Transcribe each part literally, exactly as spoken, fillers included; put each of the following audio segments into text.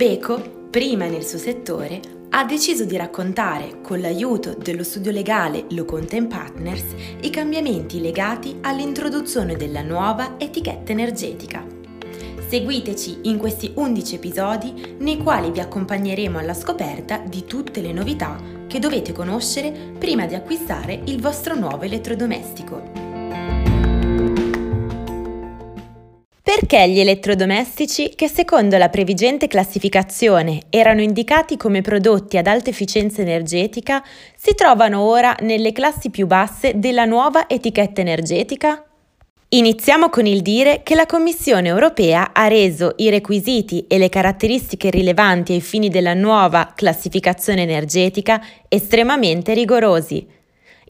Beko, prima nel suo settore, ha deciso di raccontare, con l'aiuto dello studio legale Loconte and Partners, i cambiamenti legati all'introduzione della nuova etichetta energetica. Seguiteci in questi undici episodi nei quali vi accompagneremo alla scoperta di tutte le novità che dovete conoscere prima di acquistare il vostro nuovo elettrodomestico. Perché gli elettrodomestici, che secondo la previgente classificazione erano indicati come prodotti ad alta efficienza energetica, si trovano ora nelle classi più basse della nuova etichetta energetica? Iniziamo con il dire che la Commissione europea ha reso i requisiti e le caratteristiche rilevanti ai fini della nuova classificazione energetica estremamente rigorosi.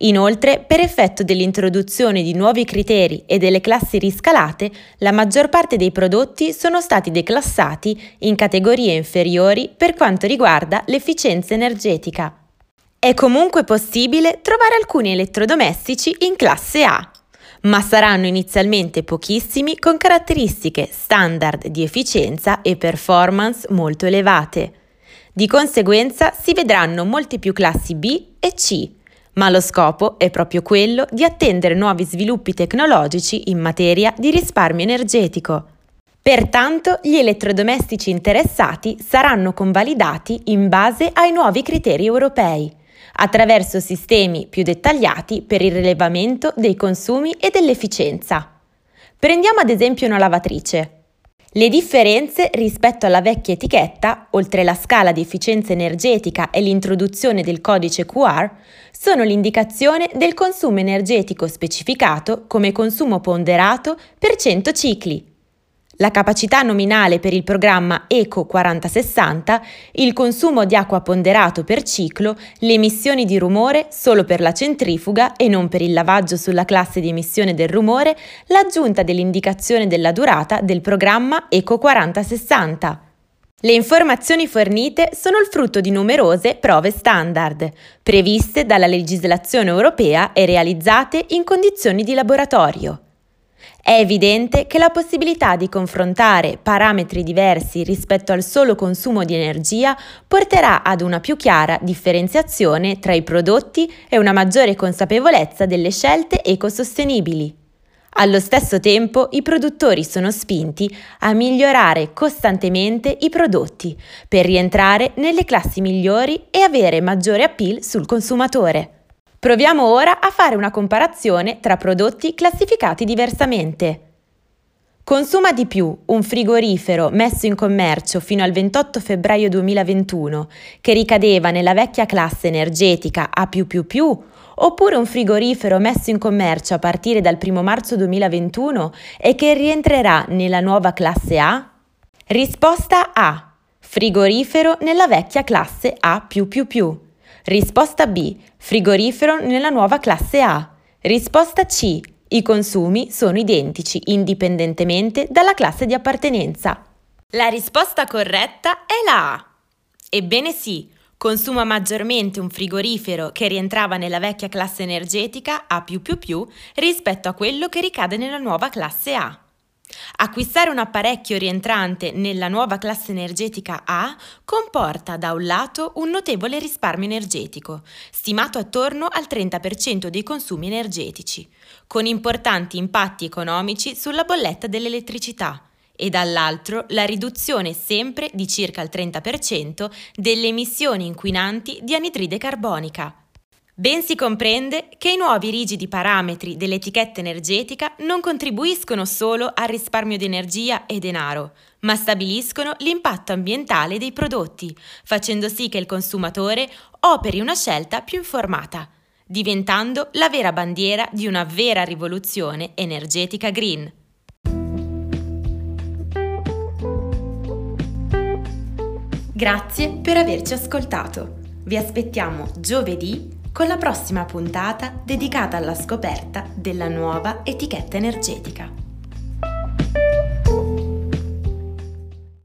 Inoltre, per effetto dell'introduzione di nuovi criteri e delle classi riscalate, la maggior parte dei prodotti sono stati declassati in categorie inferiori per quanto riguarda l'efficienza energetica. È comunque possibile trovare alcuni elettrodomestici in classe A, ma saranno inizialmente pochissimi con caratteristiche standard di efficienza e performance molto elevate. Di conseguenza si vedranno molte più classi B e C. Ma lo scopo è proprio quello di attendere nuovi sviluppi tecnologici in materia di risparmio energetico. Pertanto, gli elettrodomestici interessati saranno convalidati in base ai nuovi criteri europei, attraverso sistemi più dettagliati per il rilevamento dei consumi e dell'efficienza. Prendiamo ad esempio una lavatrice. Le differenze rispetto alla vecchia etichetta, oltre la scala di efficienza energetica e l'introduzione del codice Q R, sono l'indicazione del consumo energetico specificato come consumo ponderato per cento cicli, la capacità nominale per il programma Eco quaranta sessanta, il consumo di acqua ponderato per ciclo, le emissioni di rumore solo per la centrifuga e non per il lavaggio sulla classe di emissione del rumore, l'aggiunta dell'indicazione della durata del programma Eco quaranta sessanta. Le informazioni fornite sono il frutto di numerose prove standard, previste dalla legislazione europea e realizzate in condizioni di laboratorio. È evidente che la possibilità di confrontare parametri diversi rispetto al solo consumo di energia porterà ad una più chiara differenziazione tra i prodotti e una maggiore consapevolezza delle scelte ecosostenibili. Allo stesso tempo, i produttori sono spinti a migliorare costantemente i prodotti per rientrare nelle classi migliori e avere maggiore appeal sul consumatore. Proviamo ora a fare una comparazione tra prodotti classificati diversamente. Consuma di più un frigorifero messo in commercio fino al ventotto febbraio duemilaventuno, che ricadeva nella vecchia classe energetica A++, oppure un frigorifero messo in commercio a partire dal primo marzo duemilaventuno e che rientrerà nella nuova classe A? Risposta A. Frigorifero nella vecchia classe A++. Risposta B. Frigorifero nella nuova classe A. Risposta C. I consumi sono identici indipendentemente dalla classe di appartenenza. La risposta corretta è la A. Ebbene sì, consuma maggiormente un frigorifero che rientrava nella vecchia classe energetica A++ rispetto a quello che ricade nella nuova classe A. Acquistare un apparecchio rientrante nella nuova classe energetica A comporta da un lato un notevole risparmio energetico, stimato attorno al trenta per cento dei consumi energetici, con importanti impatti economici sulla bolletta dell'elettricità, e dall'altro la riduzione sempre di circa il trenta per cento delle emissioni inquinanti di anidride carbonica. Ben si comprende che i nuovi rigidi parametri dell'etichetta energetica non contribuiscono solo al risparmio di energia e denaro, ma stabiliscono l'impatto ambientale dei prodotti, facendo sì che il consumatore operi una scelta più informata, diventando la vera bandiera di una vera rivoluzione energetica green. Grazie per averci ascoltato. Vi aspettiamo giovedì con la prossima puntata dedicata alla scoperta della nuova etichetta energetica.